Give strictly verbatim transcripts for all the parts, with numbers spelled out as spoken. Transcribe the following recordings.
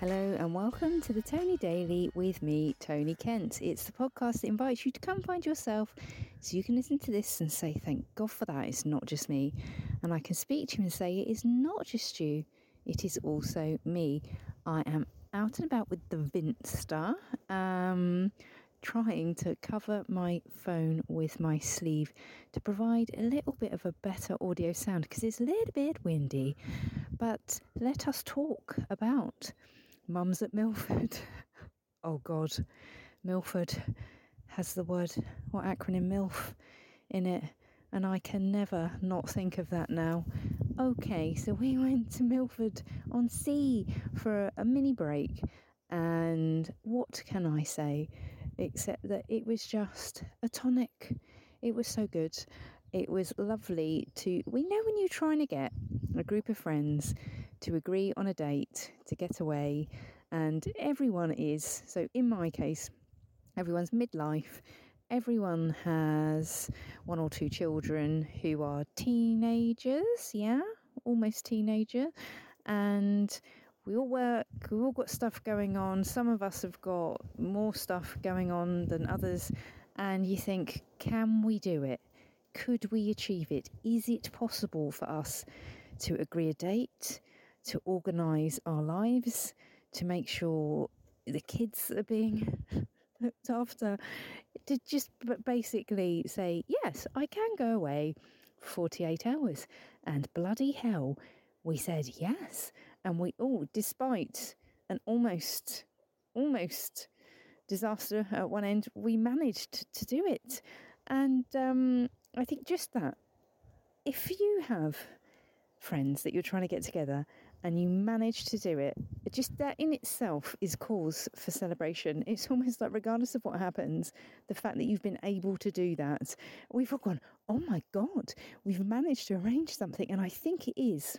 Hello and welcome to the Tony Daily with me, Tony Kent. It's the podcast that invites you to come find yourself so you can listen to this and say, thank God for that, it's not just me. And I can speak to you and say, it is not just you, it is also me. I am out and about with the Vintster, um, trying to cover my phone with my sleeve to provide a little bit of a better audio sound because it's a little bit windy. But let us talk about Mums at Milford. Oh God, Milford has the word, what acronym, MILF in it, and I can never not think of that now. Okay, so we went to Milford on sea for a, a mini break, and what can I say except that it was just a tonic. It was so good. It was lovely to, we know when you're trying to get a group of friends to agree on a date, to get away, and everyone is, so in my case, everyone's midlife, everyone has one or two children who are teenagers, yeah, almost teenager, and we all work, we've all got stuff going on, some of us have got more stuff going on than others, and you think, can we do it? Could we achieve it? Is it possible for us to agree a date, to organise our lives, to make sure the kids are being looked after, to just basically say, yes, I can go away forty-eight hours. And bloody hell, we said yes. And we all, despite an almost, almost disaster at one end, we managed to do it. And um I think just that, if you have friends that you're trying to get together and you manage to do it, just that in itself is cause for celebration. It's almost like regardless of what happens, the fact that you've been able to do that, we've all gone, oh my God, we've managed to arrange something. And I think it is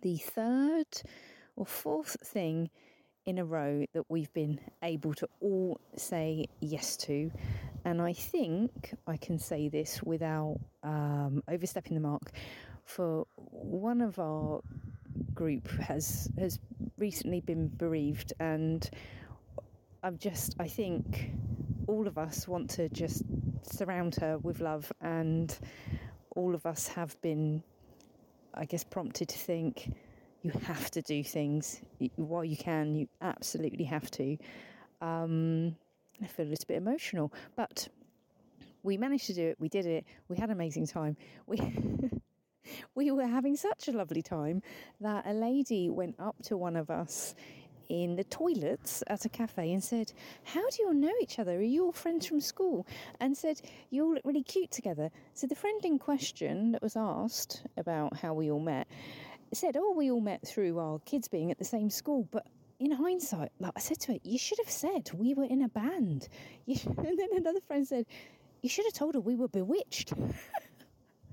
the third or fourth thing in a row that we've been able to all say yes to. And I think I can say this without um, overstepping the mark, for one of our group has has recently been bereaved, and I'm just, I think all of us want to just surround her with love, and all of us have been, I guess, prompted to think, you have to do things while you can, you absolutely have to. Um, I feel a little bit emotional, but we managed to do it, we did it, we had an amazing time. We we were having such a lovely time that a lady went up to one of us in the toilets at a cafe and said, how do you all know each other? Are you all friends from school? And said, you all look really cute together. So the friend in question that was asked about how we all met said, oh, we all met through our kids being at the same school. But in hindsight, like I said to her, you should have said we were in a band. You should... And then another friend said, you should have told her we were Bewitched.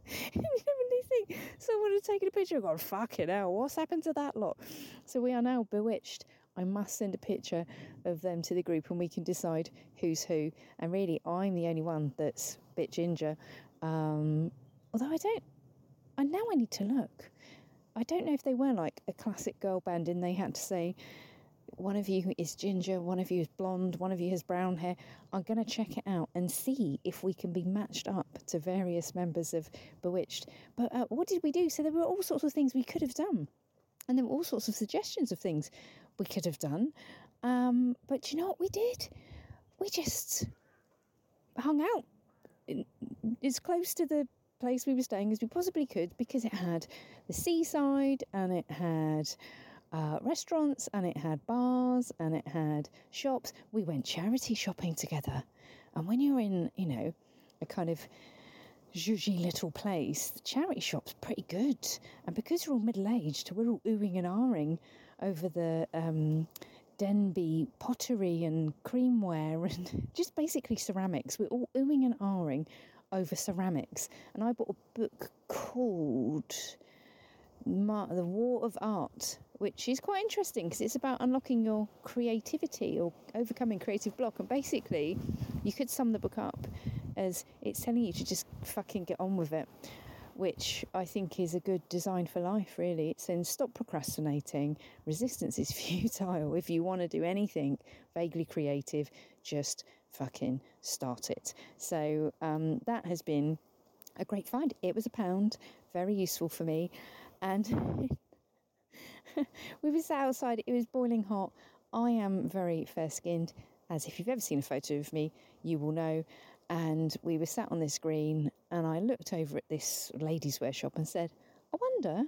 And you think someone had taken a picture and gone, fucking hell, what's happened to that lot? So we are now Bewitched. I must send a picture of them to the group and we can decide who's who. And really, I'm the only one that's a bit ginger. Um, although I don't... I now I need to look. I don't know if they were like a classic girl band and they had to say, one of you is ginger, one of you is blonde, one of you has brown hair. I'm going to check it out and see if we can be matched up to various members of Bewitched. But uh, what did we do? So there were all sorts of things we could have done. And there were all sorts of suggestions of things we could have done. Um, but do you know what we did? We just hung out as close to the place we were staying as we possibly could, because it had the seaside and it had uh, restaurants and it had bars and it had shops. We went charity shopping together, and when you're in, you know, a kind of zhuzhy little place, the charity shop's pretty good. And because we're all middle-aged, we're all oohing and ahhing over the um Denby pottery and creamware and just basically ceramics. We're all oohing and ahhing over ceramics, and I bought a book called The War of Art, which is quite interesting because it's about unlocking your creativity or overcoming creative block. And basically you could sum the book up as it's telling you to just fucking get on with it, which I think is a good design for life, really. It's in stop procrastinating. Resistance is futile. If you want to do anything vaguely creative, just fucking start it. So um, that has been a great find. It was a pound, very useful for me. And we were sat outside, it was boiling hot. I am very fair-skinned, as if you've ever seen a photo of me, you will know. And we were sat on this green, and I looked over at this ladies' wear shop and said, I wonder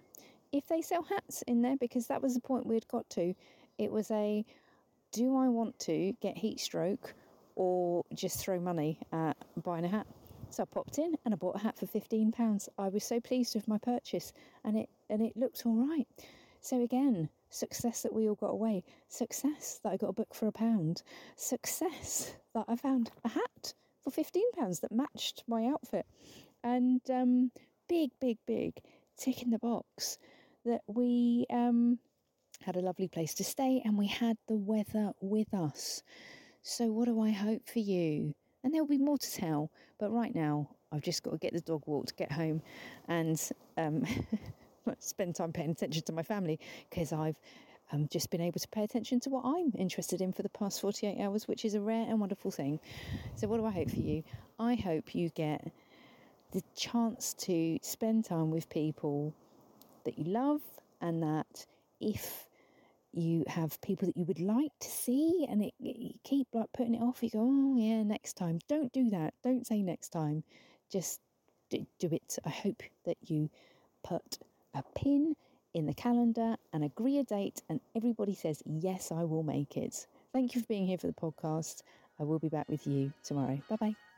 if they sell hats in there, because that was the point we'd got to. It was a, do I want to get heat stroke or just throw money at buying a hat? So I popped in and I bought a hat for fifteen pounds. I was so pleased with my purchase, and it and it looked all right. So again, success that we all got away. Success that I got a book for a pound. Success that I found a hat for fifteen pounds that matched my outfit. And um, big, big, big tick in the box that we um, had a lovely place to stay, and we had the weather with us. So what do I hope for you? And there'll be more to tell, but right now I've just got to get the dog walked, get home, and um, spend time paying attention to my family, because I've um, just been able to pay attention to what I'm interested in for the past forty-eight hours, which is a rare and wonderful thing. So what do I hope for you? I hope you get the chance to spend time with people that you love, and that if you have people that you would like to see, and it, you keep like putting it off, you go, oh yeah, next time. Don't do that. Don't say next time. Just do, do it. I hope that you put a pin in the calendar and agree a date, and everybody says, yes, I will make it. Thank you for being here for the podcast. I will be back with you tomorrow. Bye bye.